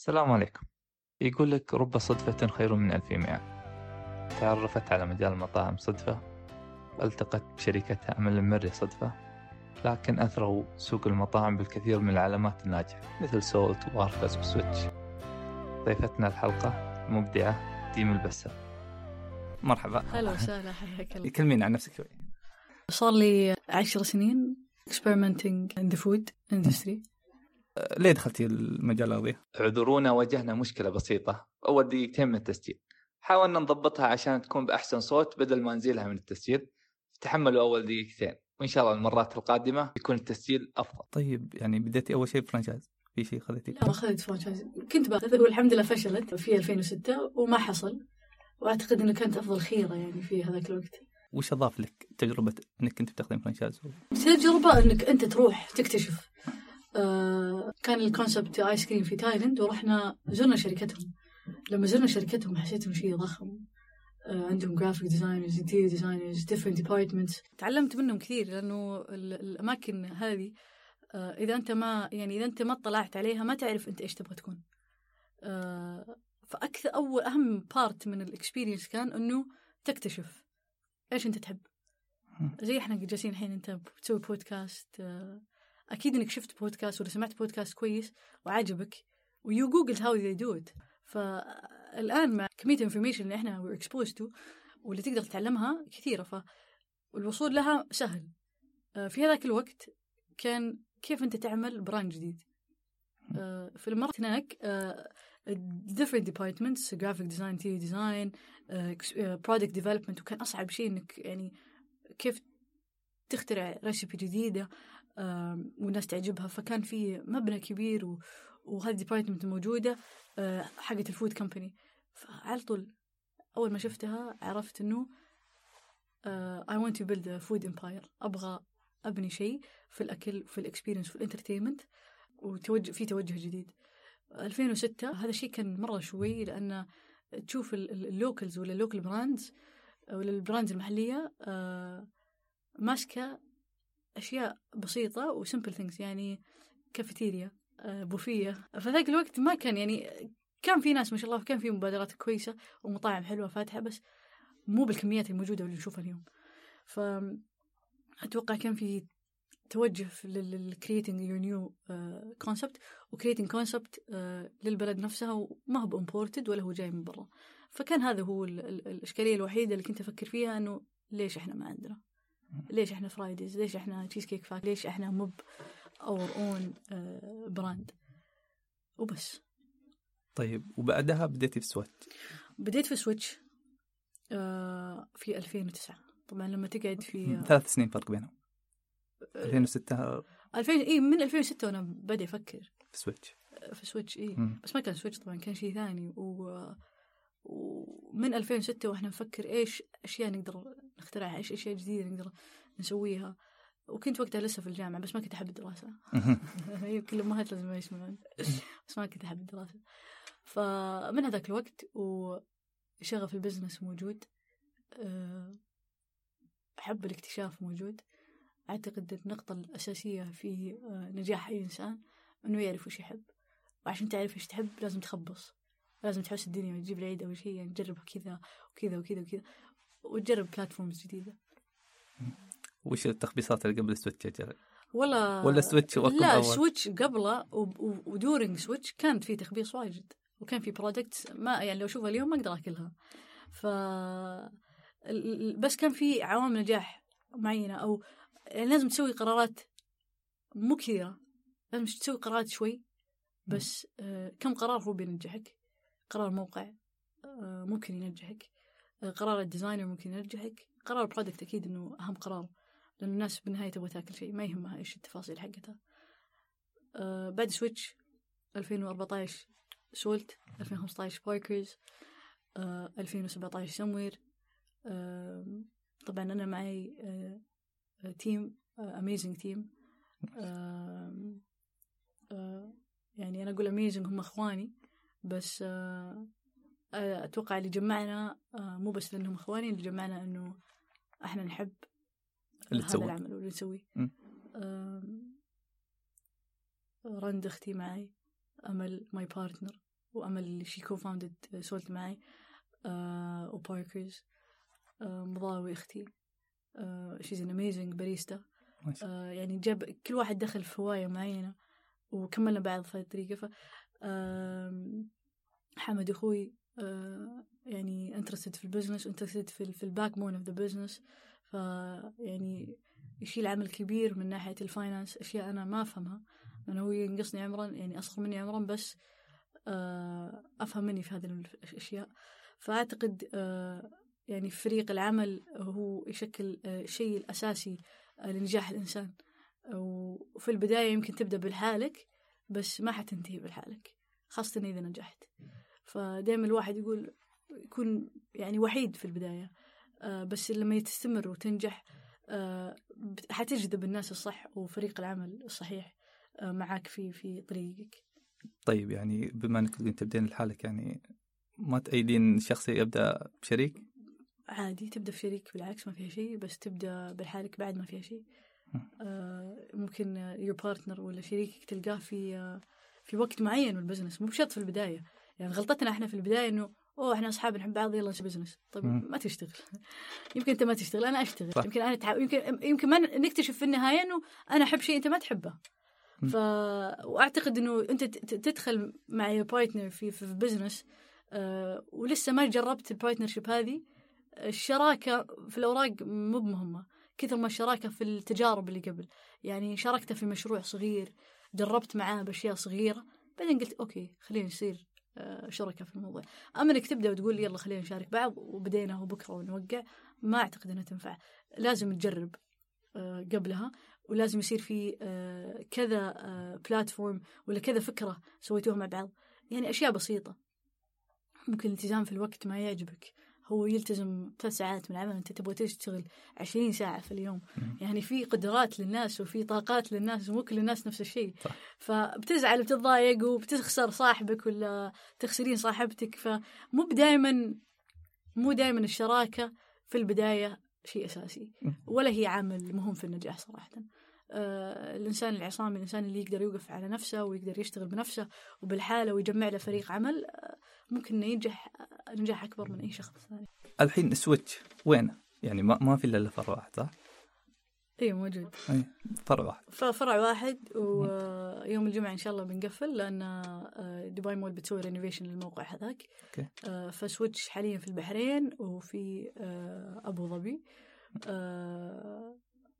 السلام عليكم. يقول لك رب صدفة خير من 1000 مئة. تعرفت على مجال المطاعم صدفة، التقت بشركتها أمل المري صدفة، لكن أثروا سوق المطاعم بالكثير من العلامات الناجحة مثل سولت وباركرز وسويتش. ضيفتنا الحلقة المبدعة ديم البسام. مرحبا، هلا وسهلا، حياك الله. كلمينا عن نفسك شوي. صار لي 10 سنين experimenting in the food industry. ليه دخلتي المجال هذا؟ عذرونا، واجهنا مشكلة بسيطة. أول دقيقتين من التسجيل حاولنا نضبطها عشان تكون بأحسن صوت بدل ما نزيلها من التسجيل. تحملوا أول دقيقتين، وإن شاء الله المرات القادمة يكون التسجيل أفضل. طيب، يعني بدأتي أول شيء بفرانشايز، في شيء خذتي؟ لا، ما خذت فرانشايز، كنت بأخذ والحمد لله فشلت في 2006 وما حصل، وأعتقد إنه كانت أفضل خيرة يعني في هذاك الوقت. وش أضاف لك تجربة إنك كنت بتاخذين فرانشايز؟ تجربة إنك أنت تروح تكتشف. كان الكونسبت آيس كريم في تايلند، ورحنا زرنا شركتهم. لما زرنا شركتهم حسيتهم شيء ضخم، عندهم جرافيك ديزاينرز، انتيرير ديزاينرز، ديفرنت ديبارتمنتس. تعلمت منهم كثير، لأنه الأماكن هذه إذا أنت ما اطلعت عليها ما تعرف أنت إيش تبغى تكون. فأكثر أهم بارت من الإكسبيرينس كان إنه تكتشف إيش أنت تحب. زي إحنا جالسين الحين، أنت بتسوي بودكاست، أكيد إنك شفت بودكاست ولا سمعت بودكاست كويس وعجبك ويو جوجلت هاو ذي دو إت. فالآن مع كمية إنفورميشن اللي إحنا وير إكسبوز تو واللي تقدر تتعلمها كثيرة، فالوصول لها سهل. في هذاك الوقت كان كيف أنت تعمل براند جديد. في المرة هناك different departments، graphic design، interior design، product development، وكان أصعب شيء إنك يعني كيف تخترع ريسيبي جديدة والناس تعجبها. فكان في مبنى كبير وهذه ديبارتمنت موجودة حقت الفود كمباني. فعلى طول أول ما شفتها عرفت إنه I want to build a food empire. أبغى أبني شيء في الأكل وفي الإكسبيرينس وفي الانترتينمنت، وتوجه في توجه جديد. 2006 هذا الشيء كان مرة شوي، لأن تشوف اللوكلز ولا اللوكل براندز ولا البراندز المحلية ماسكة أشياء بسيطة وسيمبل ثينجز، يعني كافيتيريا، بوفية. فذاك الوقت ما كان يعني، كان في ناس ما شاء الله، كان في مبادرات كويسة ومطاعم حلوة فاتحة، بس مو بالكميات الموجودة اللي نشوفها اليوم. فأتوقع كان في توجه للcreating your new concept وcreating concept للبلد نفسها، وما هو imported ولا هو جاي من برا. فكان هذا هو الإشكالية الوحيدة اللي كنت أفكر فيها، إنه ليش إحنا ما عندنا، ليش إحنا فرايديز، ليش إحنا تشيز كيك فاك، ليش إحنا مب اور اون براند وبس. طيب، وبعدها بديتي في سويتش. بديت في سويتش في 2009. طبعا لما تقعد في 3 سنين فرق بينهم، 2006 من 2006 وانا بدي افكر في سويتش. في سويتش بس ما كان سويتش طبعا، كان شيء ثاني. ومن 2006 واحنا نفكر ايش اشياء نقدر نخترعها، ايش اشياء جديده نقدر نسويها. وكنت وقتها لسه في الجامعه، بس ما كنت احب الدراسه. كل امهات لازم يسمعون، بس ما كنت احب الدراسه. فمن هذاك الوقت وشغف البزنس موجود، حب الاكتشاف موجود. اعتقد النقطه الاساسيه في نجاح اي انسان انه يعرف وش يحب، وعشان تعرف ايش تحب لازم تخبص، لازم تحس الدنيا وتجيب العيد أول شيء، يعني تجرب كذا وكذا وكذا وكذا، وتجرب بلاتفورمز جديدة. وش التخبيصات اللي قبل سويتش جرب؟ ولا سويتش لا أول. سويتش قبله ودورينج سويتش كانت في تخبيص واجد، وكان في برودكت ما يعني لو أشوفها اليوم ما أقدر أكلها. بس كان في عوامل نجاح معينة، أو يعني لازم تسوي قرارات مو كثيرة، لازم تسوي قرارات شوي بس. كم قرار هو بينجحك؟ قرار موقع ممكن ينجحك، قرار الديزاينر ممكن ينجحك، قرار البرودكت أكيد إنه أهم قرار، لأن الناس بالنهاية تبغى تاكل شيء ما يهمها إيش التفاصيل حقتها. بعد سويتش 2014 سولت، 2015 باركرز، 2017 سموير. طبعا أنا معي تيم أميزنج تيم، يعني أنا أقول أميزنج، هم إخواني، بس أتوقع اللي جمعنا مو بس لأنهم إخواني، اللي جمعنا إنه إحنا نحب هذا العمل واللي نسويه. رند أختي معي، أمل ماي بارتنر، وأمل اللي شي co-founded سولت معي وباركرز مضاوي أختي she's an amazing barista يعني جاب كل واحد دخل في هواية معينة وكملنا بعض في الطريقة. ف حمد أخوي يعني interested في البزنس interested في الباكبون of the business ف يعني يشيل عمل كبير من ناحية الفاينانس أشياء أنا ما أفهمها. أنا هو ينقصني عمرا يعني أصغر مني عمرا بس أفهم مني في هذه الأشياء. فأعتقد يعني فريق العمل هو يشكل شيء الأساسي لنجاح الإنسان. وفي البداية يمكن تبدأ بالحالك بس ما حتنتهي بالحالك خاصة إذا نجحت. فدائما الواحد يقول يكون يعني وحيد في البداية بس لما تستمر وتنجح حتجذب الناس الصح وفريق العمل الصحيح معاك في طريقك. طيب يعني بما أنك تبدين لحالك يعني ما تأيدين شخص يبدأ بشريك؟ عادي تبدأ بشريك بالعكس ما فيها شيء بس تبدأ بالحالك بعد ما فيها شيء. ممكن your partner ولا شريكك تلقاه في وقت معين من البزنس مو بشرط في البداية. يعني غلطتنا احنا في البداية انه احنا اصحاب نحب بعض يلا نسوي بزنس. طيب ما تشتغل يمكن انت ما تشتغل انا اشتغل صح. يمكن انا يمكن ما نكتشف في النهاية انه انا احب شيء انت ما تحبه. واعتقد انه انت تدخل مع your partner في بزنس ولسه ما جربت البارتنرشيب هذه. الشراكة في الأوراق مو مهمة كثر ما الشراكة في التجارب اللي قبل. يعني شاركته في مشروع صغير جربت معاه بأشياء صغيرة بعدين قلت أوكي خلينا نصير شركة في الموضوع. أما إنك تبدأ وتقول يلا خلينا نشارك بعض وبديناه بكرة ونوقع ما أعتقد أنها تنفع. لازم تجرب قبلها ولازم يصير في كذا بلاتفورم ولا كذا فكرة سويتوها مع بعض. يعني أشياء بسيطة ممكن الالتزام في الوقت ما يعجبك هو يلتزم 9 ساعات من العمل أنت تبغى تشتغل 20 ساعة في اليوم. يعني في قدرات للناس وفي طاقات للناس ومو كل الناس نفس الشيء. فبتزعل بتضايق وبتخسر صاحبك ولا تخسرين صاحبتك. مو دائما الشراكة في البداية شيء أساسي ولا هي عامل مهم في النجاح صراحة. الإنسان العصامي الإنسان اللي يقدر يوقف على نفسه ويقدر يشتغل بنفسه وبالحالة ويجمع له فريق عمل ممكن ينجح أكبر من أي شخص ثاني. الحين سويتش وين؟ يعني ما في إلا فرع واحد صح؟ إيه موجود. أي فرع واحد. فرع واحد ويوم الجمعة إن شاء الله بنقفل لأن دبي مول بتسوي رينوفيشن للموقع هذاك. فسويتش حاليا في البحرين وفي أبو ظبي.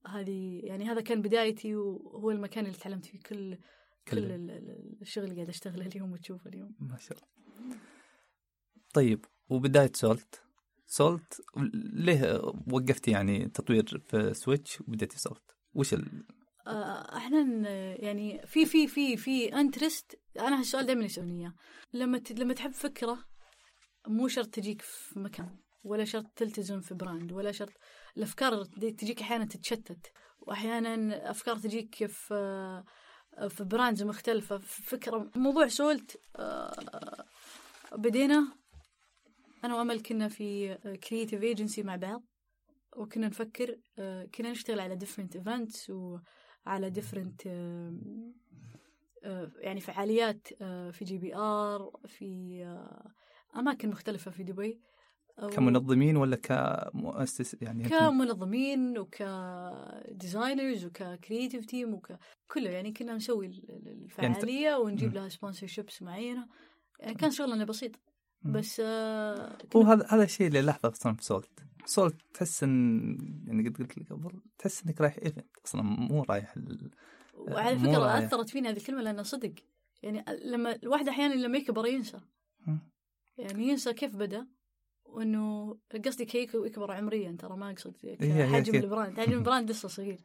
هذه يعني هذا كان بدايتي وهو المكان اللي تعلمت فيه كل الشغل اللي قاعد أشتغله اليوم وتشوفه اليوم. ما شاء الله. طيب وبداية سولت ليه وقفت يعني تطوير في سويتش وبدأتي سولت وش احنا يعني في انترست. انا هالسؤال دائما يسألني اياه لما تحب فكرة مو شرط تجيك في مكان ولا شرط تلتزم في براند ولا شرط. الافكار تجيك احيانا تتشتت واحيانا افكار تجيك في براندز مختلفة في فكرة. موضوع سولت بدينا أنا وأمل كنا في كرياتيف ايجنسي مع بعض وكنا نفكر كنا نشتغل على different events وعلى different يعني فعاليات في جي بي آر في أماكن مختلفة في دبي كمنظمين ولا كمؤسس يعني كمنظمين وكديزاينرز وككرياتيف تيم وككله. يعني كنا نسوي الفعالية يعني ونجيب لها سبونسرشيبس معينة. كان شغلنا بسيط بس هذا الشيء اللي لاحظه اصلا في سولت تحس ان يعني قلت لك قبل تحس انك رايح ايفنت اصلا مو رايح وعلى فكره رايح. اثرت فيني هذه الكلمه لانها صدق. يعني لما الواحد احيانا لما يكبر ينسى يعني ينسى كيف بدا وانه قصدي كيك ويكبر عمريا ترى ما اقصد حجم البراند حجم البراند لسه صغير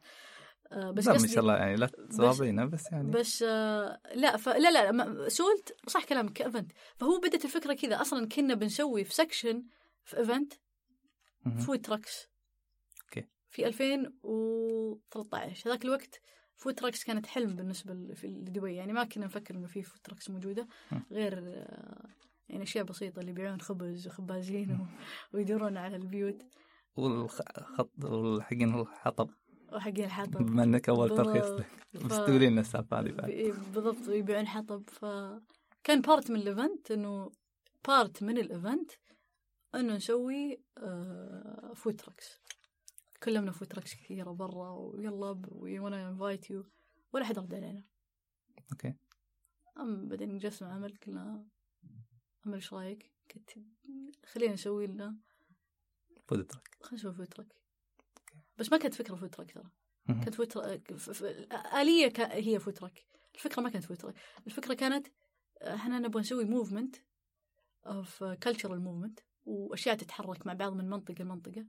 بس ما شاء الله يعني لا صعبينه بس يعني بس لا لا سولت صح كلامك كإيفنت. فهو بدت الفكرة كذا أصلا كنا بنسوي في سكشن في إيفنت فوتراكس في 2013. هذاك الوقت فوتراكس كانت حلم بالنسبة لدبي. يعني ما كنا نفكر إنه في فوتراكس موجودة غير يعني أشياء بسيطة اللي يبيعون خبز وخبازين ويدورون على البيوت والحقين الحطب وحقين الحطب بما أنك أول ترخيص لك مستولين السالفة هذه بالضبط يبيعون حطب. كان بارت من الإيفنت إنه نسوي فوتراكس. كلمنا فوتراكس كثيرة برا ويلا وأنا انفايت يو ولا حد رد علينا. أوكي. بعدين جلس مع عمل كلنا عمل إيش رأيك؟ قلت خلينا نسوي لنا فوتراك. خلينا نسوي فوتراك. بس ما كانت فكرة فوتراك ترى. كانت فوتراك آلية هي فوتراك. الفكرة ما كانت فوتراك. الفكرة كانت إحنا نبغى نسوي موفمنت. في cultural movement وأشياء تتحرك مع بعض من منطقة لمنطقة,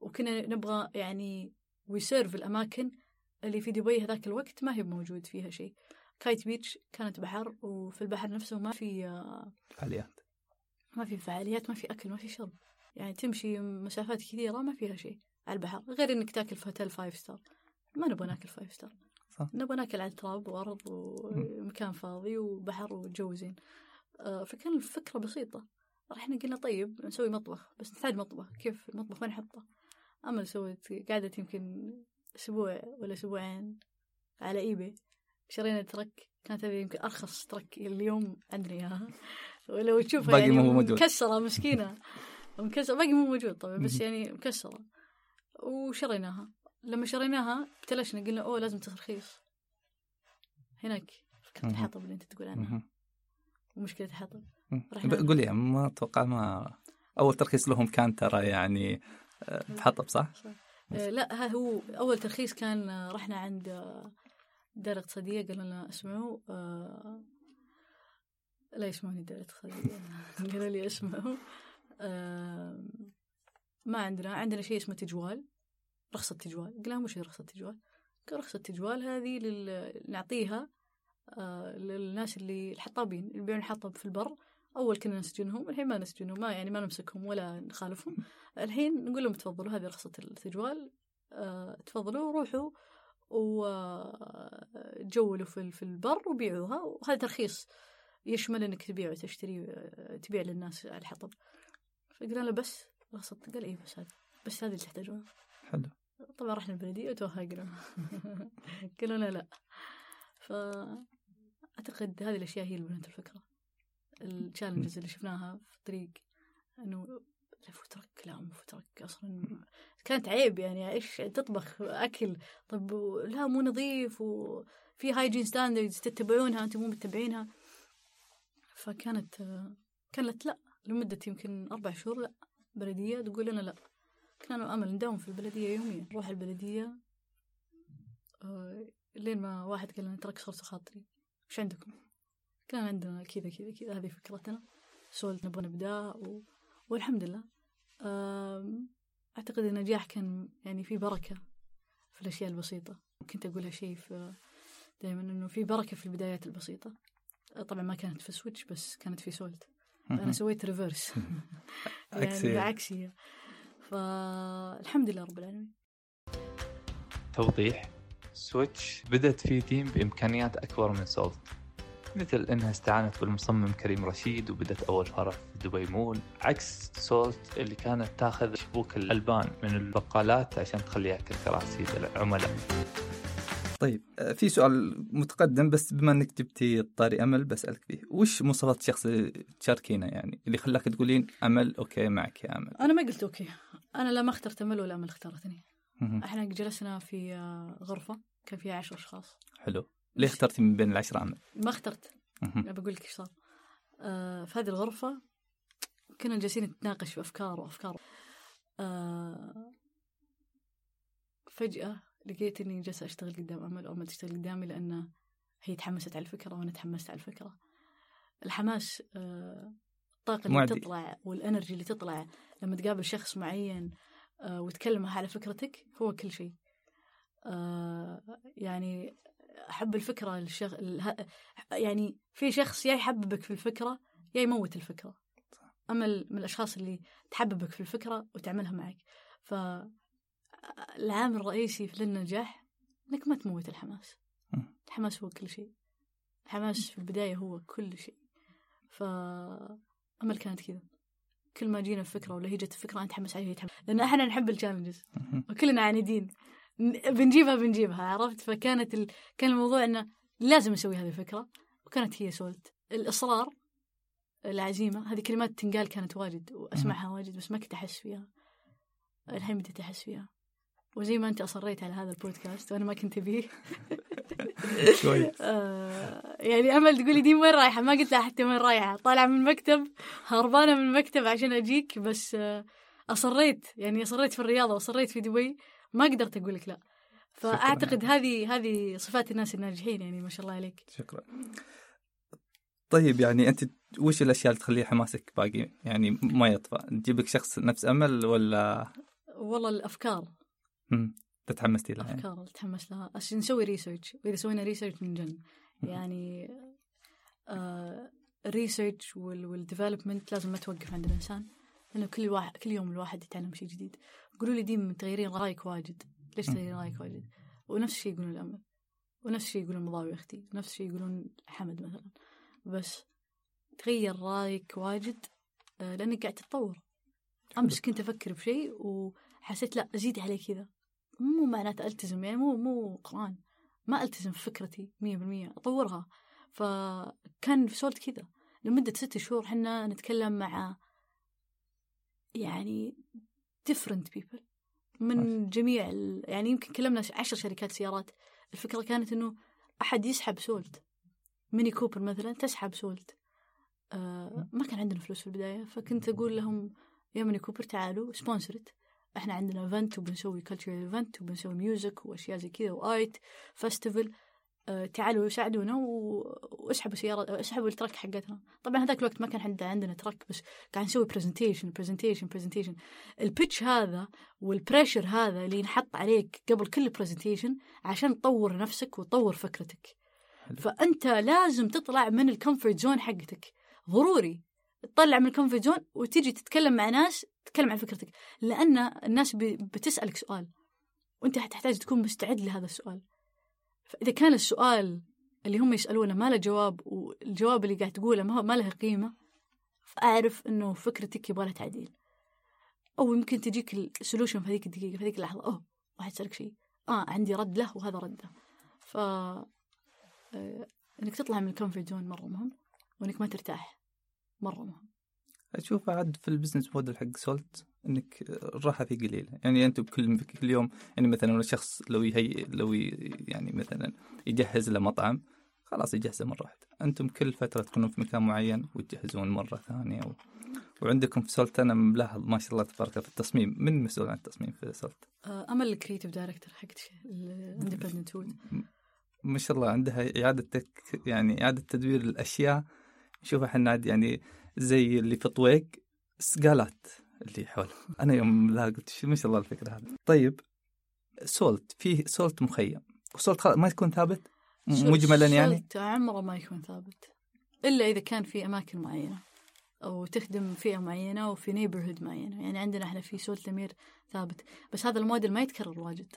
وكنا نبغى يعني ويسيرف الأماكن اللي في دبي هذاك الوقت ما هي موجود فيها شيء. كايت بيتش كانت بحر, وفي البحر نفسه ما في فعاليات, ما في فعاليات, ما في أكل, ما في شرب, يعني تمشي مسافات كثيرة ما فيها شيء على البحر غير إنك تاكل في هوتيل فايف ستار. ما نبغى ناكل فايف ستار, نبغى ناكل على تراب وأرض ومكان فاضي وبحر وجو زين. فكان الفكرة بسيطة. رحنا قلنا طيب نسوي مطبخ, بس نحتاج مطبخ, كيف المطبخ وين نحطه؟ أمل سويت قعدت يمكن أسبوع ولا أسبوعين على إيباي, شرينا ترك, كانت هذه يمكن أرخص ترك اليوم عندنا إياها, ولو تشوفها يعني مكسرة مسكينة مكسرة, باقي مو موجود طبعا بس يعني مكسرة. وشريناها, لما شريناها ابتلشنا قلنا أوه لازم ترخيص هناك, فكرة الحطب اللي أنت تقول عنها مشكلة حطب. قولي ما أتوقع ما أول ترخيص لهم كان ترى يعني حطب صح؟ لا هو أول ترخيص كان رحنا عند دار اقتصادية, قالوا لنا اسمعوا لا يسمعوني دار اقتصادية قالوا لي اسمعوا ما عندنا شيء اسمه تجوال, رخصة تجوال. قلنا مش رخصة تجوال, قال رخصة تجوال هذه نعطيها للناس اللي الحطابين اللي يبيعون حطب في البر. أول كنا نسجنهم, الحين ما نسجنهم, ما يعني ما نمسكهم ولا نخالفهم. الحين نقول لهم تفضلوا هذه رخصة التجوال, تفضلوا روحوا وجولوا في البر وبيعوها, وهذا ترخيص يشمل إنك تبيع وتشتري, تبيع للناس الحطب. فقلنا له بس رخصة, قال إيه بس هذا, بس هذه اللي تحتاجونها. حلو. طبعا رحنا البلدية وتوهقنا قالوا لنا لا. فأعتقد هذه الأشياء هي اللي بنت الفكرة, التشالنجز اللي شفناها في الطريق, أنه فوترك لا مو فوترك أصلا كانت عيب, يعني إيش تطبخ أكل طب لا مو نظيف وفي هايجين ستاندردز تتبعونها أنتم مو متبعينها. فكانت لا لمدة يمكن 4 شهور لا بلدية تقول لنا لا. كنا أمل نداوم في البلدية يوميا, نروح البلدية لين ما واحد قال لنا ترك صورة خاطري وش عندكم؟ كان عندنا كذا كذا كذا, هذه فكرتنا, سولت نبغى نبدأ والحمد لله. أعتقد النجاح كان يعني في بركة في الأشياء البسيطة. كنت أقولها شيء دائما إنه في بركة في البدايات البسيطة. طبعا ما كانت في سويتش بس كانت في سولت, أنا سويت ريفيرس يعني بعكسية. فالحمد لله رب العالمين. توضيح سويتش بدأت في ديم بإمكانيات أكبر من سولت, مثل أنها استعانت بالمصمم كريم رشيد وبدأت أول فرع في دبي مول, عكس سولت اللي كانت تاخذ شبوك الألبان من البقالات عشان تخليها كراسي للعملاء. طيب في سؤال متقدم بس بما أنك جبتي الطاري أمل بسألك فيه, وش مواصفات الشخص تشاركينا يعني اللي خلاك تقولين أمل أوكي معك يا أمل؟ أنا ما قلت أوكي, أنا لا ما اخترت أمل ولا أمل اختارتني. احنا جلسنا في غرفة كان فيها 10 أشخاص. حلو. ليه اخترتي من بين 10 عمل؟ ما اخترت, أنا بقول لك إيش صار. في هذه الغرفة كنا جالسين نتناقش في أفكار وأفكار. فجأة لقيت إني جالسة أشتغل قدام أمل وأمل تشتغل قدامي, لأن هي تحمست على الفكرة وأنا تحمست على الفكرة. الحماس الطاقة اللي تطلع والأنرجي اللي تطلع لما تقابل شخص معين وتكلمها على فكرتك هو كل شيء. يعني أحب الفكرة يعني في شخص يحببك في الفكرة يموت الفكرة. أمل من الأشخاص اللي تحببك في الفكرة وتعملها معك. فالعامل الرئيسي للنجاح إنك ما تموت الحماس. الحماس هو كل شيء, الحماس في البداية هو كل شيء. فأمل كانت كذا, كل ما جينا بفكرة ولا هي جت الفكرة أنت حمس عليها, لأن إحنا نحب التشالنجز وكلنا عاندين بنجيبها عرفت. فكانت كان الموضوع إنه لازم نسوي هذه الفكرة, وكانت هي سولت الإصرار العزيمة. هذه كلمات تنقال كانت واجد وأسمعها واجد بس ما كنت أحس فيها، الحين بديت أحس فيها. وزي ما أنت أصريت على هذا البودكاست وأنا ما كنت بيه يعني أمل تقولي دي وين رايحة؟ ما قلت لها حتى وين رايحة، طالعة من المكتب، هربانة من المكتب عشان أجيك، بس أصريت، يعني أصريت في الرياضة وأصريت في دبي، ما قدرت أقول لك لا. فأعتقد هذه صفات الناس الناجحين، يعني ما شاء الله عليك. شكرا. طيب يعني أنت وش الأشياء اللي تخلي حماسك باقي يعني ما يطفى؟ تجيبك شخص نفس أمل ولا؟ والله الأفكار تتحمستي لها؟ أفكار يعني. تتحمس لها عشان نسوي ريسيرش، وإذا سوينا ريسيرش من جن يعني الريسيرش والديفلوبمنت لازم ما توقف عند الإنسان، لأنه كل يوم الواحد يتعلم شيء جديد. يقولوا لي ديم تغيرين رأيك واجد، ليش تغيرين رأيك واجد؟ ونفس الشيء يقولون الأمل، ونفس الشيء يقولون مضاوي أختي، نفس الشيء يقولون حمد مثلا، بس تغير رأيك واجد لأنك قاعد تتطور. أمس كنت أفكر بشيء وحسيت لا أزيد عليه كذا، مو معناته ألتزم، يعني مو قرآن، ما ألتزم في فكرتي 100%، أطورها. فكان في سولت كذا لمدة 6 شهور حنا نتكلم مع يعني different people من جميع يعني يمكن كلمنا 10 شركات سيارات. الفكرة كانت إنه أحد يسحب سولت، ميني كوبر مثلا تسحب سولت. ما كان عندنا فلوس في البداية، فكنت أقول لهم يا ميني كوبر تعالوا سبونسرت، إحنا عندنا إيفنت وبنسوي كلتشر إيفنت وبنسوي ميوزك وأشياء زي كذا وآيت فستيفال، تعالوا ساعدونا واسحبوا سيارة، اسحبوا الترك حقتنا. طبعا هذاك الوقت ما كان عندنا ترك، بس قاعد نسوي برزنتيشن. البيتش هذا والبريشر هذا اللي ينحط عليك قبل كل برزنتيشن عشان تطور نفسك وتطور فكرتك. فأنت لازم تطلع من الكومفورت زون حقتك، ضروري تطلع من الكومفورت زون وتيجي تتكلم مع ناس تتكلم عن فكرتك، لأن الناس بتسألك سؤال وأنت هتحتاج تكون مستعد لهذا السؤال. فإذا كان السؤال اللي هم يسألونه ما له جواب والجواب اللي قاعد تقوله ما له قيمة، فأعرف إنه فكرتك يبغى لها تعديل، أو يمكن تجيك السولوشن في هذيك الدقيقة في هذيك اللحظة. واحد سألك شيء، عندي رد له وهذا رده. ف إنك تطلع من الكومفورت زون مرة مهم، وإنك ما ترتاح مرة مهم. أشوف عاد في البزنس موديل حق سولت إنك الراحة فيه قليلة، يعني أنتم كل يوم، يعني مثلاً شخص لو يعني مثلاً يجهز لمطعم خلاص يجهزه مرة واحدة، أنتم كل فترة تكونون في مكان معين وتجهزون مرة ثانية وعندكم في سولت. أنا ملاحظ ما شاء الله تبارك في التصميم، من مسؤول عن التصميم في سولت؟ أمل الكريتيف دايركتور حق الإندبندنت هود، ما شاء الله عندها إعادة تدوير الأشياء. نشوفها حنا يعني زي اللي في طويق سقالات اللي حول. أنا يوم لا قلت ما شاء الله الفكرة هذه. طيب سولت، فيه سولت مخيم وسولت ما يكون ثابت مجملا، يعني سولت عمره ما يكون ثابت إلا إذا كان في أماكن معينة أو تخدم فئة معينة وفي نيبرهود معينة. يعني عندنا إحنا في سولت لمير ثابت، بس هذا الموديل ما يتكرر واجد،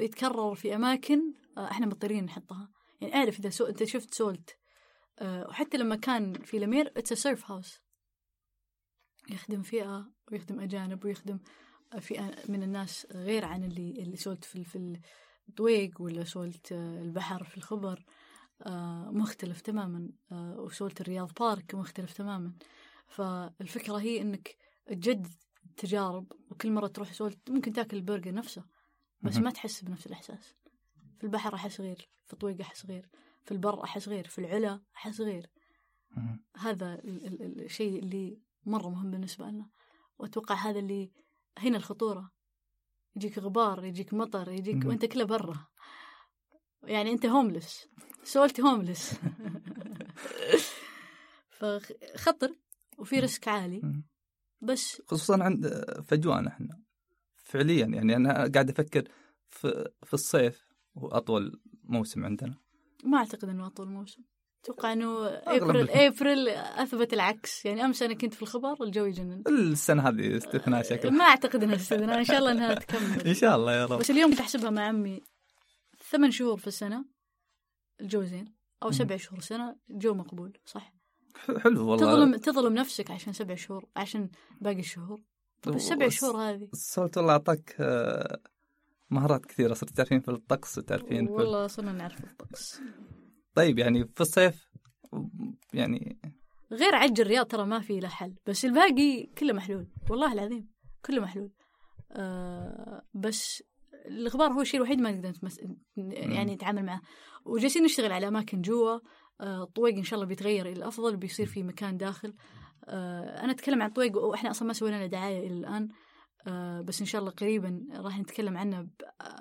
يتكرر في أماكن إحنا مضطرين نحطها. يعني أعرف إذا أنت شفت سولت، وحتى لما كان في لمير it's a surf house، يخدم فئة ويخدم أجانب ويخدم فئة من الناس غير عن اللي سولت في الدويق، ولا سولت البحر في الخبر مختلف تماما، وسولت الرياض بارك مختلف تماما. فالفكرة هي إنك تجدد تجارب، وكل مرة تروح سولت ممكن تاكل البرجر نفسه بس ما تحس بنفس الإحساس. في البحر أحس غير، في الطويق أحس غير، في البر أحس غير، في العلا أحس غير. هذا الشيء اللي مرة مهم بالنسبة لنا، وأتوقع هذا اللي هنا الخطورة. يجيك غبار، يجيك مطر، يجيك وأنت كله برا، يعني أنت هوملس، سولت هوملس فخطر وفي ريسك عالي، بس خصوصا عند فجوان. إحنا فعليا يعني أنا قاعد أفكر في الصيف، وأطول موسم عندنا. ما أعتقد أنه أطول موسم، أتوقع أنه أبريل أثبت العكس. يعني أمس أنا كنت في الخبر الجو يجنن. السنة هذه استثناء شكل، ما أعتقد أنها استثناء، إن شاء الله أنها تكمل إن شاء الله يا رب. بس اليوم تحسبها مع عمي 8 شهور في السنة الجو زين، أو 7 شهور سنة الجو مقبول، صح؟ حلو والله. تظلم نفسك عشان 7 شهور، عشان باقي الشهور. طب ال7 شهور هذه صوت الله أعطاك مهارات كثيرة، صرت تعرفين في الطقس وتعرفين والله صرنا نعرف الطقس. طيب يعني في الصيف يعني غير عج الرياض ترى ما في له حل، بس الباقي كله محلول والله العظيم كله محلول. بس الإخبار هو الشيء الوحيد ما نقدر يعني نتعامل معه، وجالسين نشتغل على أماكن جوا. طويق إن شاء الله بيتغير إلى الأفضل، بيصير في مكان داخل. أنا أتكلم عن طويق وإحنا أصلا ما سوينا له دعاية إلى الآن، بس إن شاء الله قريبا راح نتكلم عنه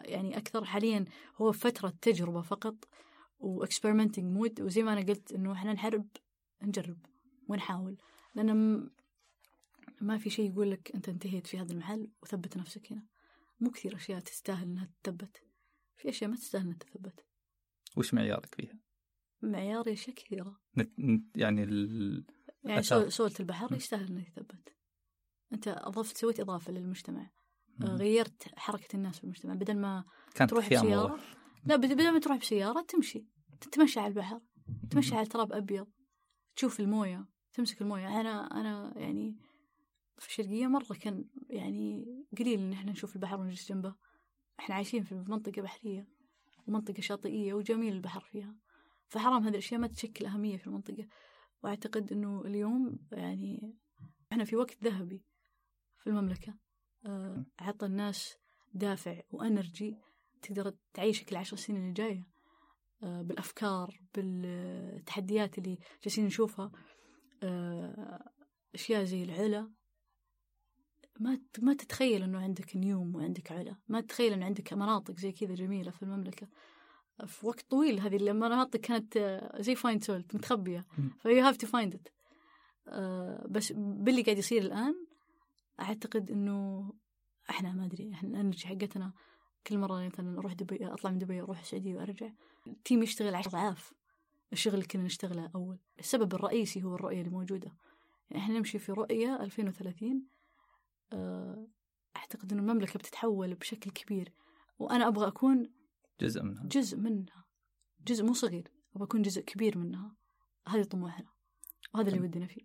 يعني أكثر. حاليا هو فترة تجربة فقط وإكسبيرمنتينج مود، وزي ما أنا قلت إنه إحنا نحرب نجرب ونحاول، لأن ما في شيء يقول لك أنت انتهيت في هذا المحل وثبت نفسك هنا. مو كثير أشياء تستاهل أنها تثبت، في أشياء ما تستاهل أنها تثبت. وش معيارك فيها؟ معياري أشياء كثيرة، يعني سولة البحر يستاهل أنه يثبت. أنت أضفت، سويت إضافة للمجتمع، غيرت حركة الناس في المجتمع. بدل ما تروح بسيارة لا، بدل ما تروح بسيارة تمشي، تتمشى على البحر، تمشي على تراب أبيض، تشوف الموية، تمسك الموية. أنا يعني في الشرقية مرة كان يعني قليل إن إحنا نشوف البحر ونجلس جنبه. إحنا عايشين في منطقة بحرية ومنطقة شاطئية وجميل البحر فيها، فحرام هذه الأشياء ما تشكل أهمية في المنطقة. وأعتقد إنه اليوم يعني إحنا في وقت ذهبي في المملكة، عطى الناس دافع وأنرجي تقدر تعيشك ال10 سنين اللي جاية، بالأفكار، بالتحديات اللي جالسين نشوفها. أشياء زي العلا، ما تتخيل إنه عندك نيوم وعندك علا، ما تتخيل إنه عندك مناطق زي كذا جميلة في المملكة. في وقت طويل هذه المناطق كانت زي فايند سولت متخبية، فيو هاف تو فايند إت. بس باللي قاعد يصير الآن أعتقد إنه إحنا ما أدري، إحنا الأنرجي حقتنا كل مرة مثلا أروح دبي، أطلع من دبي أروح السعودية وأرجع، التيم يشتغل 10 أضعاف الشغل اللي كنا نشتغله أول. السبب الرئيسي هو الرؤية اللي موجودة، يعني إحنا نمشي في رؤية 2030. أعتقد إنه المملكة بتتحول بشكل كبير، وأنا أبغى أكون جزء منها، جزء مو صغير، أبغى أكون جزء كبير منها. هذا طموحنا وهذا اللي ودنا فيه.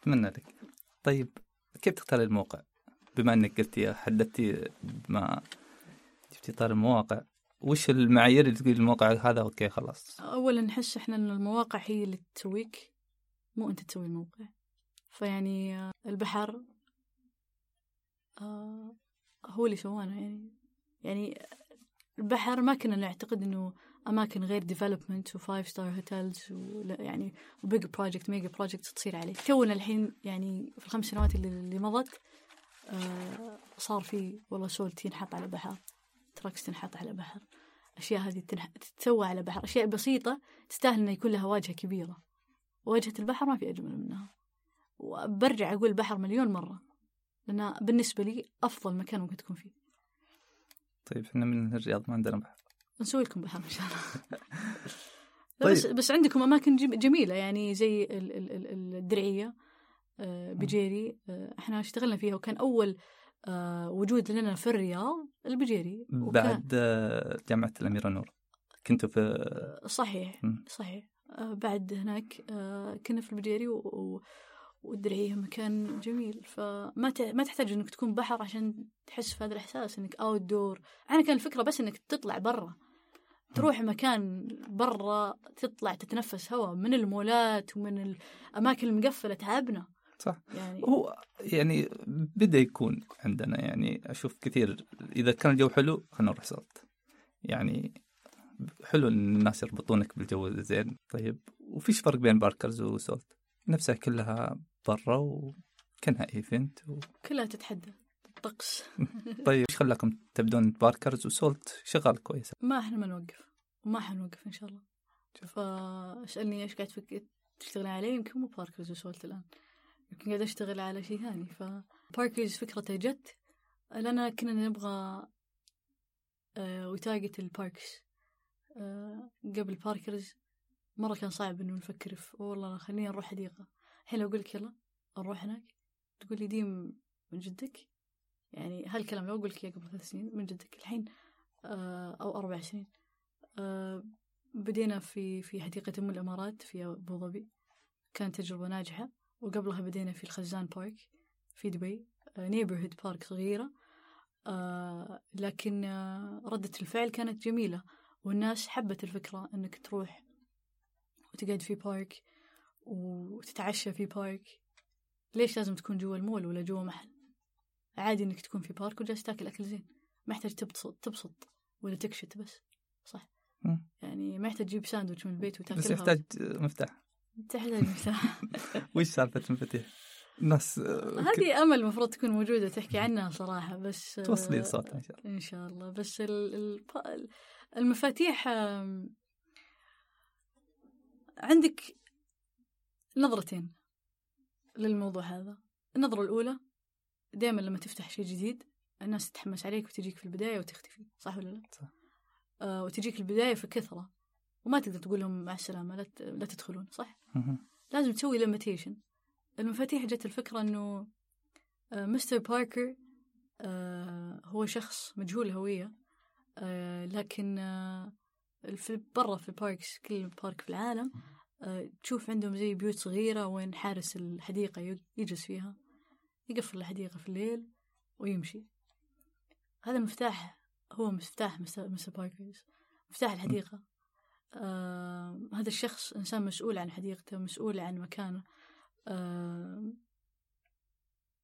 أتمنى لك. طيب كيف تختار الموقع؟ بما أنك قلتي حددتي ما جبتي طار المواقع، وش المعايير اللي تقول الموقع هذا أوكي خلاص؟ أولا نحس إحنا إن المواقع هي اللي تسويك، مو أنت تسوي الموقع. فيعني البحر هو اللي سوانا، يعني البحر ما كنا نعتقد إنه أماكن غير ديفلوبمنت وفايف ستار هوتيلز ويعني وبيج بروجكت ميجا بروجكت تصير عليه. تونا الحين يعني في 5 سنوات اللي مضت صار في والله سول تنحط على بحر، تراكس تنحط على بحر، أشياء هذه تتسوى على بحر، أشياء بسيطة تستاهل إن يكون لها واجهة كبيرة. واجهة البحر ما في أجمل منها، وبرجع أقول بحر مليون مرة لأنه بالنسبة لي أفضل مكان ممكن تكون فيه. طيب إحنا من الرياض ما عندنا بحر، نسوي لكم بحر إن شاء الله. طيب. بس عندكم أماكن جميلة يعني زي الدرعية، بجيري، إحنا اشتغلنا فيها، وكان أول وجود لنا في الرياض البجيري بعد جامعة الأميرة نور. كنتوا في صحيح بعد هناك كنا في البجيري والدرعية مكان جميل. فما تحتاج إنك تكون بحر عشان تحس في هذا الإحساس إنك أوت دور. أنا كان الفكرة بس إنك تطلع برا، تروح مكان برا، تطلع تتنفس هواء من المولات ومن الأماكن المقفلة. تعبنا صح يعني. هو يعني بدأ يكون عندنا، يعني أشوف كثير إذا كان الجو حلو خلنا نروح سلط، يعني حلو الناس يربطونك بالجو زين. طيب وفيش فرق بين باركرز وسولت؟ نفسها كلها برا وكانها ايفنت كلها تتحدى الطقس. طيب ايش خلاكم تبدون باركرز وسولت شغال كويس؟ ما احنا ما نوقف وما حنوقف ان شاء الله. فاسألني ايش قاعد تشتغل عليه، يمكن مو باركرز وسولت الان، يمكن قاعد اشتغل على شيء ثاني. فباركرز فكرته جت لأننا كنا نبغى وتاجت الباركس. قبل باركرز مرة كان صعب إنه نفكر في والله خلينا نروح حديقة. الحين لو أقولك يلا نروح هناك تقول لي ديم من جدك، يعني هالكلام لو أقولك يا قبل 3 سنين من جدك. الحين أو 4 سنين بدينا في حديقة أم الإمارات في أبوظبي، كانت تجربة ناجحة. وقبلها بدينا في الخزان بارك في دبي، نيبرهود بارك صغيرة، لكن ردة الفعل كانت جميلة والناس حبت الفكرة إنك تروح وتقعد في بارك وتتعشى في بارك. ليش لازم تكون جوا المول ولا جوا محل؟ عادي انك تكون في بارك وجالس تاكل اكل زين، ما يحتاج تبسط ولا تكشت بس، صح؟ يعني ما يحتاج تجيب ساندويتش من البيت وتاكله، بس يحتاج مفتاح. تحتاج مفتاح. وش سالفة المفاتيح؟ الناس هذه امل المفروض تكون موجودة تحكي عنها صراحة، بس توصلي الصوت ان شاء الله. ان شاء الله. بس المفاتيح عندك نظرتين للموضوع هذا. النظرة الأولى دائما لما تفتح شيء جديد الناس تتحمس عليك وتجيك في البداية وتختفي، صح ولا لا؟ صح. وتجيك البداية في كثرة وما تقدر تقول لهم مع السلامة لا تدخلون، صح؟ لازم تسوي ليميتيشن. المفاتيح جت الفكرة إنه مستر باركر هو شخص مجهول الهوية، لكن في برا في الباركس، كل بارك في العالم تشوف عندهم زي بيوت صغيرة وين حارس الحديقة يجلس فيها، يقفل الحديقة في الليل ويمشي. هذا المفتاح هو مفتاح مستر باركرز، مفتاح الحديقة. هذا الشخص إنسان مسؤول عن حديقته، مسؤول عن مكانه،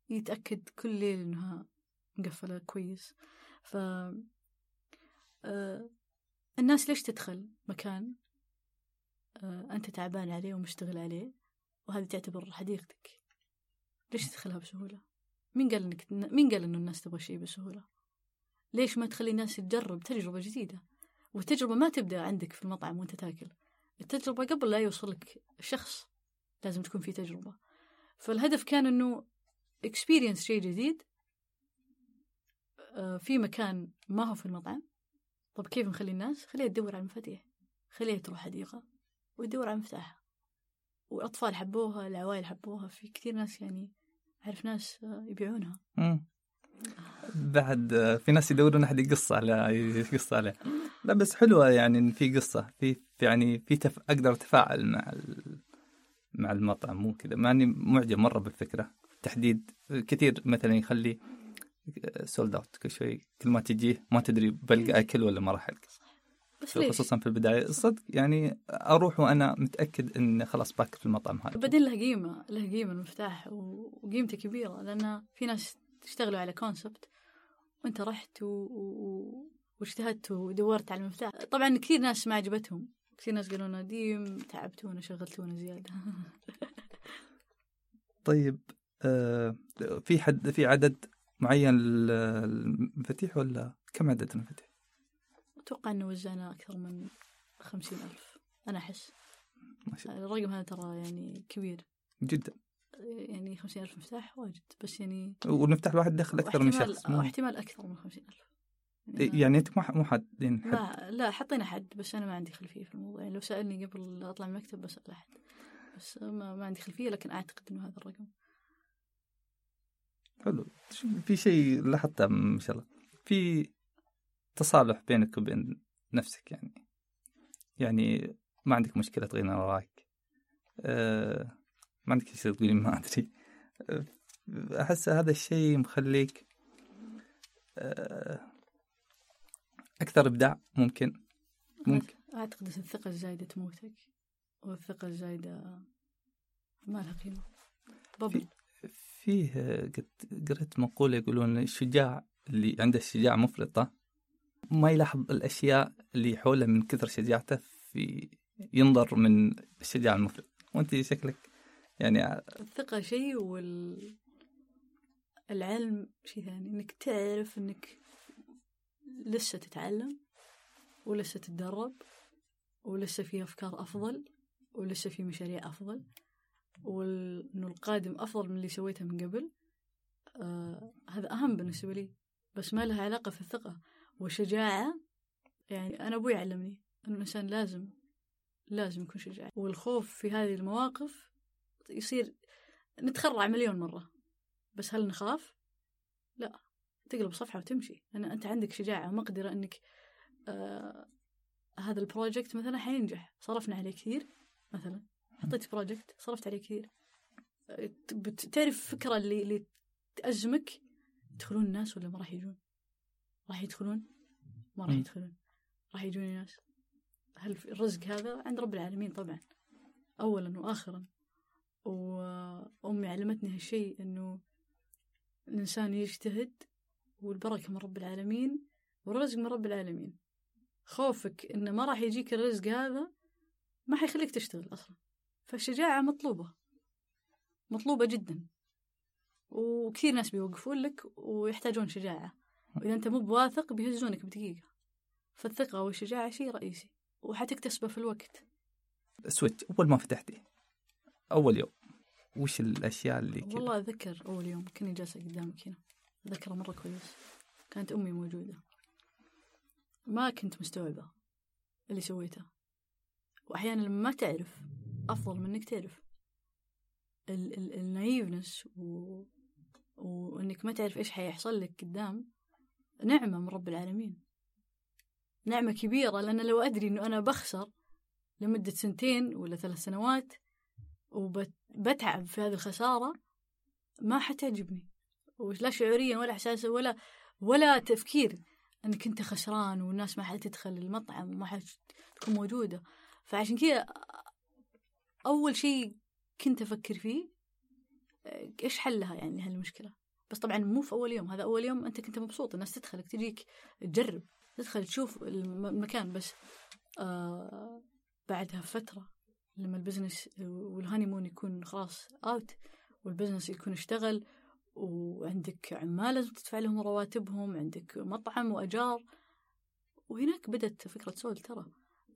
يتأكد كل ليل إنها مقفلة كويس. ف الناس ليش تدخل مكان أنت تعبان عليه ومشتغل عليه وهذه تعتبر حديقتك؟ ليش تدخلها بسهولة؟ مين قال إنه الناس تبغى شيء بسهولة؟ ليش ما تخلي الناس تجرب تجربة جديدة؟ والتجربة ما تبدأ عندك في المطعم وأنت تاكل، التجربة قبل لا يوصلك الشخص لازم تكون في تجربة. فالهدف كان إنه experience شيء جديد في مكان ما هو في المطعم. طب كيف نخلي الناس؟ خليها تدور على المفاتيح، خليها تروح حديقة وتدور على مفتاحها. والأطفال حبوها، العوائل حبوها، في كثير ناس يعني أعرف ناس يبيعونها. بعد في ناس يدورون أحد يقص عليه. لا بس حلوة يعني إن في قصة، في أقدر أتفاعل مع المطعم، مو كذا. معني معجب مرة بالفكرة. تحديد كثير مثلا يخلي سولد اوت كل شوي، كل ما تجيه ما تدري بلقى أكل ولا ما راح ألقى، خصوصا في البداية. الصدق يعني أروح وأنا متأكد إن خلاص باكر في المطعم هذا. بعدين له قيمة المفتاح وقيمته كبيرة، لأن في ناس تشتغلوا على كونسبت وأنت رحت واجتهدت ودورت على المفتاح. طبعا كثير ناس ما عجبتهم، كثير ناس قالوا لنا ديم تعبتونا شغلتونا زيادة. طيب في عدد معين المفاتيح ولا كم عدد المفاتيح؟ أتوقع أنه وزعنا أكثر من 50,000. أنا أحس الرقم هذا ترى يعني كبير جدا، يعني 50,000 مفتاح واجد، بس يعني ونفتح الواحد دخل أكثر من شخص، واحتمال أكثر من 50,000 يعني أنت مو حدين حد؟ لا حطينا حد، بس أنا ما عندي خلفية في الموضوع. يعني لو سألني قبل أطلع من المكتب بسأل أحد، بس ما عندي خلفية، لكن أعتقد أنه هذا الرقم حلو. في شيء لاحظته إن شاء الله، في تصالح بينك وبين نفسك، يعني ما عندك مشكلة تغيرين رأيك، ما عندك شيء تقولين ما أدري. أحس هذا الشيء مخليك أكثر إبداع. ممكن أعتقد الثقة الزايدة تموتك، والثقة الزايدة ما لها قيمة. فيه قرأت مقولة يقولون الشجاع اللي عنده الشجاعة مفرطة ما يلاحظ الأشياء اللي حوله من كثر شجاعته، في ينظر من الشجاعة المفرط. وأنت شكلك يعني الثقة شيء والعلم شيء ثاني، إنك تعرف إنك لسه تتعلم ولسه تتدرب ولسه في أفكار أفضل ولسه في مشاريع أفضل، وإنه القادم أفضل من اللي سويته من قبل. هذا أهم بالنسبة لي، بس ما لها علاقة في الثقة وشجاعة. يعني أنا أبوي علمني أنه الإنسان لازم يكون شجاع، والخوف في هذه المواقف يصير نتخرع مليون مرة، بس هل نخاف؟ لا، تقلب صفحة وتمشي. لأن أنت عندك شجاعة ومقدرة أنك هذا البروجكت مثلا حينجح، صرفنا عليه كثير، مثلا حطيت بروجكت صرفت عليه كثير، تعرف فكرة اللي تأزمك، يدخلون الناس ولا ما راح يجون؟ راح يدخلون ما راح يدخلون؟ راح يجون الناس. هل الرزق هذا عند رب العالمين طبعا، أولا وآخرا. وأمي علمتني هالشيء، أنه الإنسان يجتهد والبركة من رب العالمين والرزق من رب العالمين. خوفك أنه ما راح يجيك الرزق هذا ما حيخليك تشتغل أصلا. فالشجاعة مطلوبة جدا، وكثير ناس بيوقفون لك ويحتاجون شجاعة، وإذا أنت مو بواثق بيهزونك بدقيقة. فالثقة والشجاعة شيء رئيسي وحتكتسبه في الوقت. سويتش أول ما فتحتي أول يوم وش الأشياء اللي كده؟ والله أذكر أول يوم كني جالسة قدامك هنا، أذكره مرة كويس، كانت أمي موجودة. ما كنت مستوعبة اللي سويته، وأحيانا لما ما تعرف أفضل من إنك تعرف. النايفنس وإنك ما تعرف إيش حيحصل لك قدام، نعمة من رب العالمين، نعمة كبيرة. لأن لو أدري أنه أنا بخسر لمدة 2 أو 3 سنوات وبتعب في هذه الخسارة ما حتعجبني، ولا شعوريا ولا إحساسا ولا تفكير أنك أنت خسران والناس ما حتدخل المطعم وما حتكون موجودة. فعشان كذا أول شيء كنت أفكر فيه إيش حلها، يعني هالمشكلة. بس طبعا مو في أول يوم، هذا أول يوم أنت كنت مبسوط، الناس تدخلك تجيك تجرب تدخل تشوف المكان. بس بعدها فترة لما البزنس والهانيمون يكون خلاص اوت والبزنس يكون اشتغل وعندك عمال لازم تدفع لهم رواتبهم، عندك مطعم وأجار، وهناك بدت فكرة سول. ترى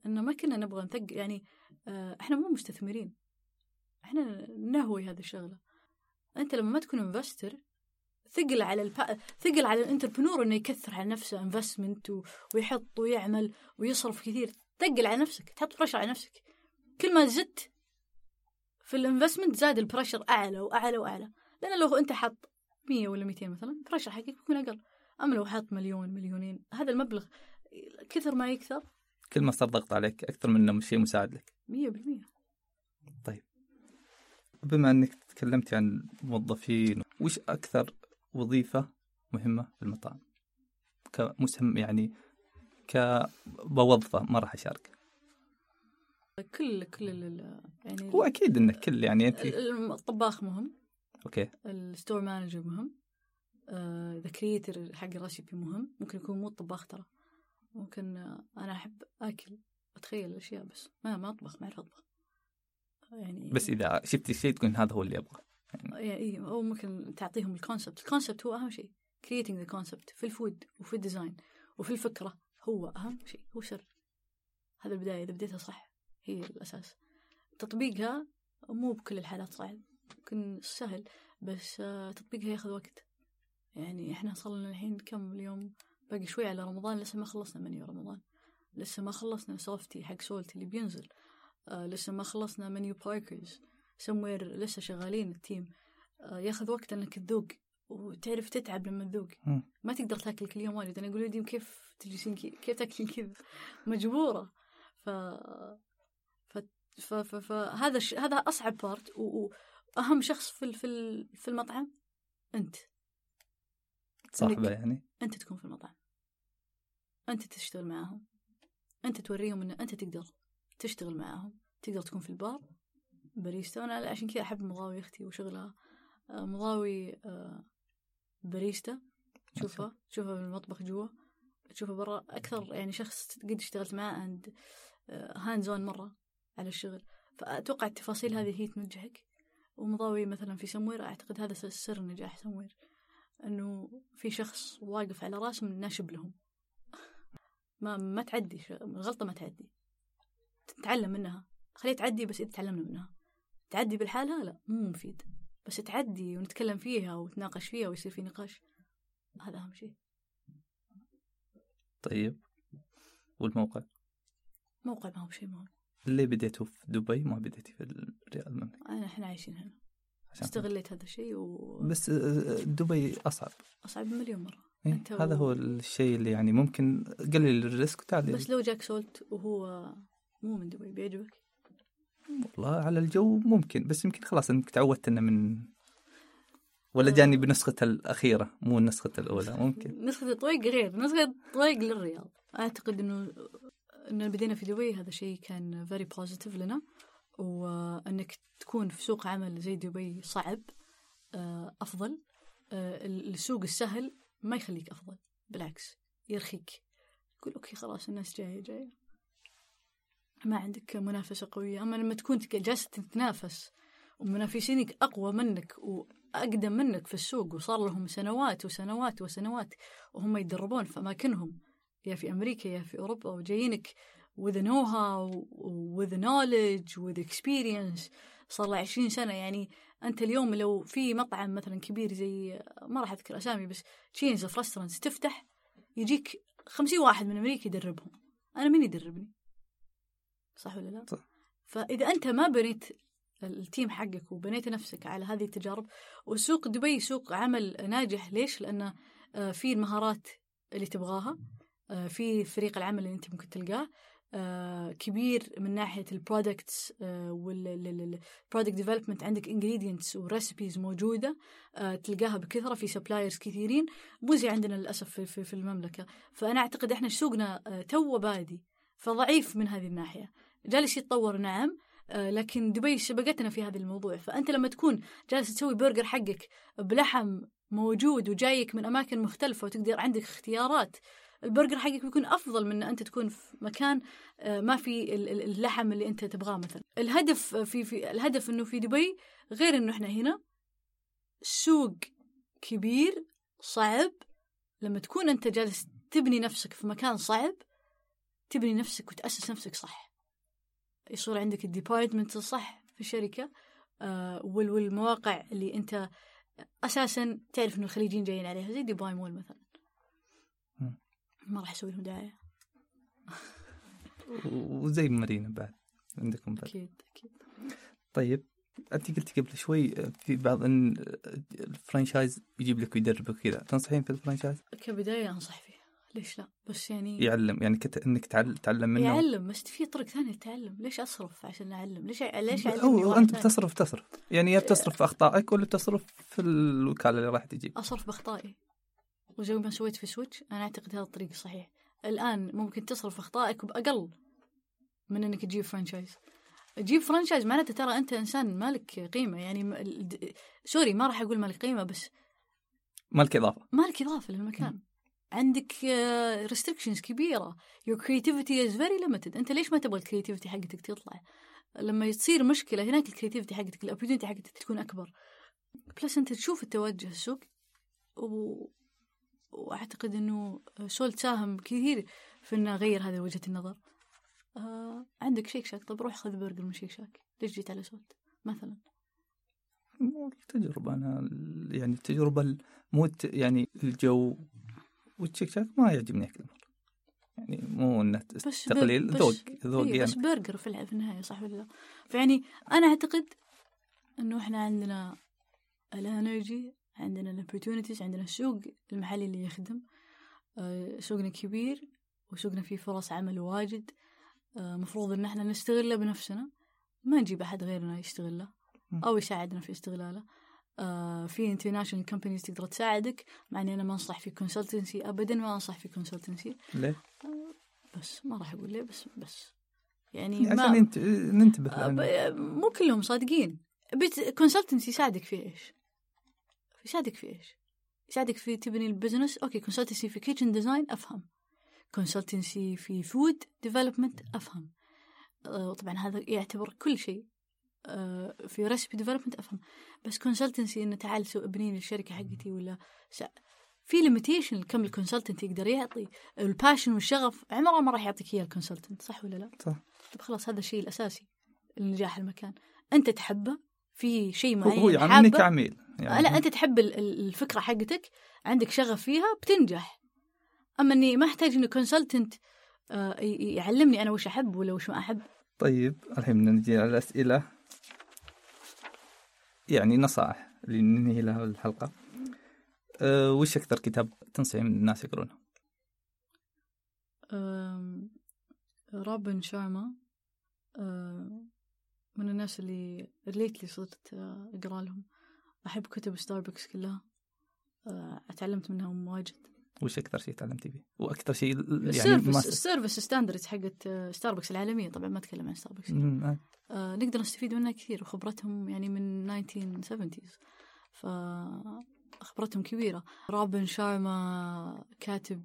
أنه ما كنا نبغى نثق، يعني احنا مو مستثمرين، احنا نهوي هذه الشغلة. انت لما ما تكون انفستر ثقل على الانتربرنور انه يكثر على نفسه انفستمنت ويحط ويعمل ويصرف كثير. ثقل على نفسك، تحط بريشر على نفسك. كل ما زدت في الانفستمنت زاد البريشر اعلى واعلى واعلى، لان لو انت حط 100 ولا 200 مثلا بريشر حقيقي بيكون اقل. اما لو حط 1,000,000 2,000,000 هذا المبلغ كثر ما يكثر كل ما صار ضغط عليك اكثر من انه شيء مساعد لك 100%. طيب، بما انك تكلمتي عن الموظفين، وش اكثر وظيفة مهمة في المطاعم كمسهم، يعني كوظيفة ما راح أشارك؟ كل يعني هو أكيد إن كل، يعني أنت الطباخ مهم، أوكي، الستور مانجر مهم، ذا كرييتر حق الريسيبي مهم. ممكن يكون مو الطباخ، ترى ممكن أنا أحب أكل أتخيل الأشياء بس ما أطبخ، ما أعرف أطبخ يعني. بس إذا شفت شيء تكون هذا هو اللي أبغى يعني. أو ممكن تعطيهم الكونسبت هو أهم شيء. creating the concept في الفود وفي الديزاين وفي الفكرة هو أهم شيء، هو سر هذا البداية. إذا بديتها صح هي الأساس، تطبيقها مو بكل الحالات صعب، ممكن سهل بس تطبيقها يأخذ وقت. يعني إحنا صلنا الحين كم اليوم، باقي شوي على رمضان، لسه ما خلصنا منيو رمضان، لسه ما خلصنا صوفتي حق سولت اللي بينزل، لسه ما خلصنا منيو باركرز سموير، لسه شغالين التيم. ياخذ وقت انك تذوق وتعرف تتعب لما تذوق. ما تقدر تاكل كل يوم واجد. انا اقول لهم كيف تجلسين كيف تاكلين كذا، مجبوره. هذا اصعب بارت، واهم شخص في المطعم انت صاحبه، يعني انت تكون في المطعم، انت تشتغل معاهم، انت توريهم ان انت تقدر تشتغل معاهم، تقدر تكون في البار باريستا. أنا عشان كذا أحب مضاوي أختي وشغلها مضاوي باريستا. تشوفها بالمطبخ جوا، تشوفها برا أكثر. يعني شخص قد اشتغلت معه عند هانزون مرة على الشغل، فأتوقع التفاصيل هذه هي تنجحك. ومضاوي مثلا في سموير، أعتقد هذا سر نجاح سموير، أنه في شخص واقف على راسهم ناشب لهم. ما تعدي غلطة، ما تعدي، تتعلم منها، خليه تعدي. بس إذا تعلمنا منها تعدي بالحالة لا مو مفيد، بس تعدي ونتكلم فيها ونتناقش فيها ويصير في نقاش، هذا أهم شيء. طيب، والموقع؟ موقع ما هو شيء مهم. اللي بديته في دبي ما بديتي في الرياض المملكة. إحنا عايشين هنا، استغليت هذا الشيء بس دبي أصعب مليون مرة. هذا هو الشيء اللي يعني ممكن قلل الريسك وتعدي. بس لو جاك سولت وهو مو من دبي بيعجبك؟ والله على الجو ممكن، بس يمكن خلاص انك تعودت انه من ولا جاني بنسخة الأخيرة مو النسخة الأولى. ممكن نسخة الطريق غير نسخة الطريق للرياض. أعتقد إنه بدينا في دبي هذا شيء كان very positive لنا، وأنك تكون في سوق عمل زي دبي صعب أفضل. السوق السهل ما يخليك أفضل، بالعكس يرخيك. تقول أوكي خلاص الناس جاية ما عندك منافسة قوية. أما لما تكون جالسة تتنافس ومنافسينك أقوى منك وأقدم منك في السوق وصار لهم سنوات وسنوات وسنوات وهم يدربون في أماكنهم يا في أمريكا يا في أوروبا، وجايينك with know-how with knowledge with experience صار له 20 سنة. يعني أنت اليوم لو في مطعم مثلا كبير زي ما راح أذكر أسامي بس تشينز أوف ريستورانتس تفتح، يجيك 50 واحد من أمريكا يدربهم. أنا مين يدربني؟ صح ولا لا؟ صح. فإذا أنت ما بنيت التيم حقك وبنيت نفسك على هذه التجارب، وسوق دبي سوق عمل ناجح ليش؟ لأنه في المهارات اللي تبغاها، في فريق العمل اللي أنت ممكن تلقاه كبير من ناحية البرودكتس والبرودكت ديفلوبمنت، عندك ingredients وريسبيز موجودة تلقاها بكثرة، في سبلايرز كثيرين مو زي عندنا للأسف في المملكة. فأنا أعتقد إحنا سوقنا تو بادي فضعيف من هذه الناحية، جالس يتطور نعم، لكن دبي سبقتنا في هذا الموضوع. فأنت لما تكون جالس تسوي برجر حقك بلحم موجود وجايك من أماكن مختلفة وتقدر عندك اختيارات، البرجر حقك بيكون أفضل من أن أنت تكون في مكان ما في اللحم اللي أنت تبغاه مثلا. الهدف في الهدف إنه في دبي غير إنه إحنا هنا سوق كبير صعب. لما تكون أنت جالس تبني نفسك في مكان صعب، تبني نفسك وتأسس نفسك صح، يصير عندك الديبارتمنت الصح في الشركة والمواقع اللي أنت أساسا تعرف إنه الخليجيين جايين عليها زي دبي مول مثلا. ما راح أسوي لهم دعاية. وزي مارينا بعد عندكم بعد. أكيد أكيد. طيب أنت قلت قبل شوي في بعض أن الفرانشايز يجيب لك ويدربك كذا، تنصحين في الفرانشايز؟ كبداية أنصح فيها، ليش لا؟ بس يعني يعلم، يعني إنك تعلم منه. يعلم، بس في طرق ثانية تعلم. ليش أصرف عشان أعلم؟ ليش أعلم؟ أو أنت بتصرف يعني يا بتصرف في أخطائك ولا بتصرف في الوكالة اللي راح تجيب. أصرف بأخطائي. وزي ما سويت في سويتش، أنا أعتقد هذا الطريق صحيح. الآن ممكن تصرف أخطائك بأقل من أنك تجيب فرانشايز. تجيب فرانشايز معناته ترى أنت إنسان مالك قيمة، يعني سوري ما راح أقول مالك قيمة، بس مالك إضافة، مالك إضافة للمكان. عندك restrictions كبيرة. your creativity is very limited. أنت ليش ما تبغى الكرياتيفيتي حقتك تطلع؟ لما تصير مشكلة هناك الكرياتيفيتي حقتك، الأوبورتيونيتي حقتك تكون أكبر. بلس أنت تشوف التوجه السوق وأعتقد أنه سولت ساهم كثير في أنه غير هذا وجهة النظر. عندك شيك شاك، طب روح خذ برجر من شيك شاك، ليش جيت على سولت مثلا؟ مو التجربة، أنا يعني التجربة موت، يعني الجو والشيك شاك ما يعجبني أكل مرة، يعني مو أنه تقليل ذوق يعني. بس برجر في النهاية صح ولا لا؟ فيعني أنا أعتقد أنه إحنا عندنا الانرجي، عندنا الأوبورتيونيتيز، عندنا السوق المحلي اللي يخدم، سوقنا كبير وسوقنا فيه فرص عمل واجد، مفروض إن إحنا نستغله بنفسنا، ما نجيب أحد غيرنا يستغله أو يساعدنا في استغلاله. في international companies تقدر تساعدك، معني أنا ما أنصح في consultancy أبدا، ما أنصح في consultancy. ليه؟ بس ما راح أقول ليه، بس يعني عشان ننتبه مو كلهم صادقين. consultancy يساعدك في إيش؟ يساعدك في تبني البزنس. أوكي كونسلتنسي في كيتشن ديزاين أفهم، كونسلتنسي في فود ديفلوبمنت أفهم، طبعا هذا يعتبر كل شيء، في ريسبي ديفلوبمنت أفهم. بس كونسلتنسي إنه تعال سو ابني الشركة حقتي ولا في ليميتيشن كم الكونسلتنت يقدر يعطي. الباشن والشغف عمره ما راح يعطيك إياه الكونسلتنت، صح ولا لا؟ صح. طب خلاص هذا الشيء الأساسي لنجاح المكان، أنت تحبه في شيء معين، هو يعني كعميل يعني. لا أنت تحب الفكرة حقتك، عندك شغف فيها، بتنجح. أما أني ما أحتاج أن كونسلتنت يعلمني أنا وش أحب ولا وش ما أحب. طيب الحين نجي على الأسئلة، يعني نصائح اللي ننهي لها الحلقة. وش أكثر كتاب تنصحين الناس يقرونه؟ روبن شارما، من الناس اللي ريليتلي صرت أقرأ لهم. أحب كتب ستاربكس كلها، أتعلمت منها واجد. وش أكثر شيء تعلمتي به وأكثر شيء يعني السيرفس ستاندردز حقت ستاربكس العالمية؟ طبعا ما أتكلم عن ستاربكس نقدر نستفيد منها كثير، وخبرتهم يعني من 1970s فخبرتهم كبيرة. روبن شارما كاتب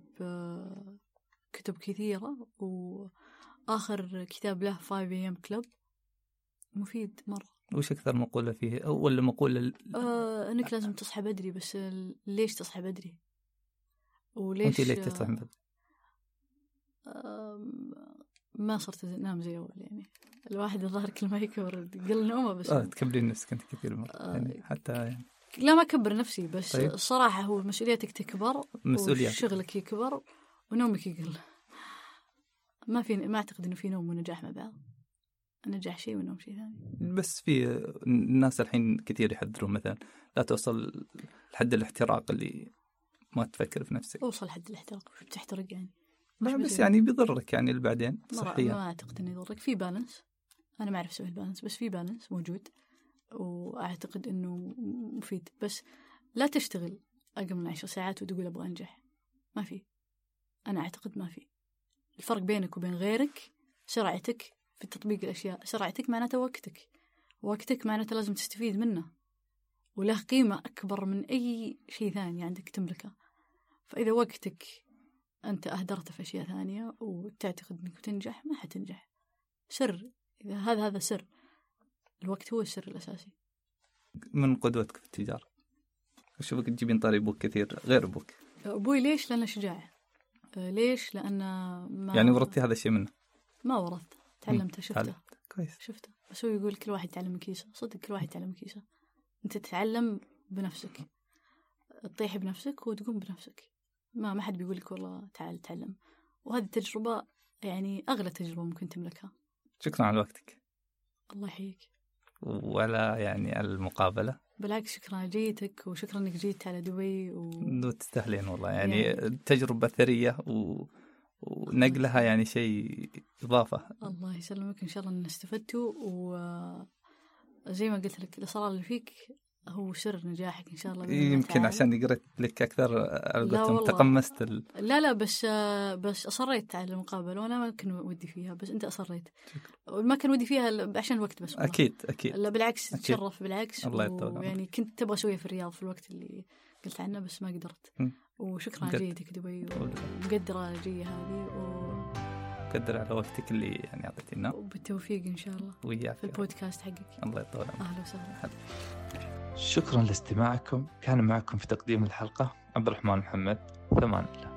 كتب كثيرة، وآخر كتاب له 5 AM Club مفيد مرة. وش أكثر مقولة فيه؟ أول مقولة أنك لازم تصحى بدري، بس ليش تصحى بدري؟ وليش أنت ليش تصحى بدري؟ ما صرت أنام زي أول، يعني الواحد الظاهر كل ما يكبر قل نومه، بس تكبرين نفسك أنت كثير مرة يعني حتى يعني. لا ما كبر نفسي، بس طيب. الصراحة هو مسؤوليتك تكبر، وشغلك يكبر، ونومك يقل. ما أعتقد إنه في نوم ونجاح مع بعض، النجاح شيء ونوم شيء ثاني. بس في الناس الحين كثير يحذرون مثلا لا توصل لحد الاحتراق اللي ما تفكر في نفسك. أوصل حد الاحتراق بتحترق يعني؟ لا بس يعني بيضرك يعني البعدين صحيا. ما أعتقد إنه يضرك، في بالانس. أنا ما أعرف سوي البالانس، بس في بالانس موجود، وأعتقد إنه مفيد. بس لا تشتغل أقل من 10 ساعات وتقول أبغى أنجح، ما في. أنا أعتقد ما في الفرق بينك وبين غيرك سرعتك في تطبيق الأشياء. سرعتك معناته وقتك، وقتك معناته لازم تستفيد منه، وله قيمة أكبر من أي شيء ثاني عندك تملكه. فإذا وقتك أنت أهدرته في أشياء ثانية وتعتقد أنك تنجح، ما حتنجح. سر هذا سر الوقت، هو السر الأساسي. من قدوتك في التجارة؟ أشوفك تجيبين طاري أبوك كثير غير أبوك. أبوي ليش؟ لأنه شجاع. ليش؟ لأنه ما يعني ورثتي هذا الشيء منه؟ ما ورثت، تعلمته. شفته كويس، شفته. بس هو يقول كل واحد يتعلم كيسة. صدق كل واحد يتعلم كيسة. أنت تتعلم بنفسك، تطيح بنفسك، وتقوم بنفسك. ما حد بيقول لك والله تعال تعلم. وهذه التجربة يعني أغلى تجربة ممكن تملكها. شكرا على وقتك. الله يحييك. ولا يعني المقابلة، بالعكس شكرا على جيتك، وشكرا أنك جيت على دبي. تستاهلين والله يعني تجربة ثرية ونقلها يعني شيء إضافة. الله يسلمك، إن شاء الله أن استفدتوا. وزي ما قلت لك الإصرار اللي فيك هو سر نجاحك إن شاء الله. يمكن عشان قرأت لك أكثر قلت تقمست لا بس أصريت على المقابلة، وأنا ما كان ودي فيها، بس أنت أصريت. ما كان ودي فيها عشان الوقت بس. أكيد لا بالعكس أكيد. تشرف بالعكس. الله يطول. يعني كنت تبغى أسويها في الرياض في الوقت اللي قلت عنه، بس ما قدرت. وشكرا على جيتك دبي، ومقدرة جي هذه، ومقدرة على وقتك اللي يعني أعطيتنا، وبالتوفيق إن شاء الله وياك في البودكاست حقك. الله يطول عمرك. أهلا وسهلا. شكرا لاستماعكم. كان معكم في تقديم الحلقة عبد الرحمن محمد. ثمان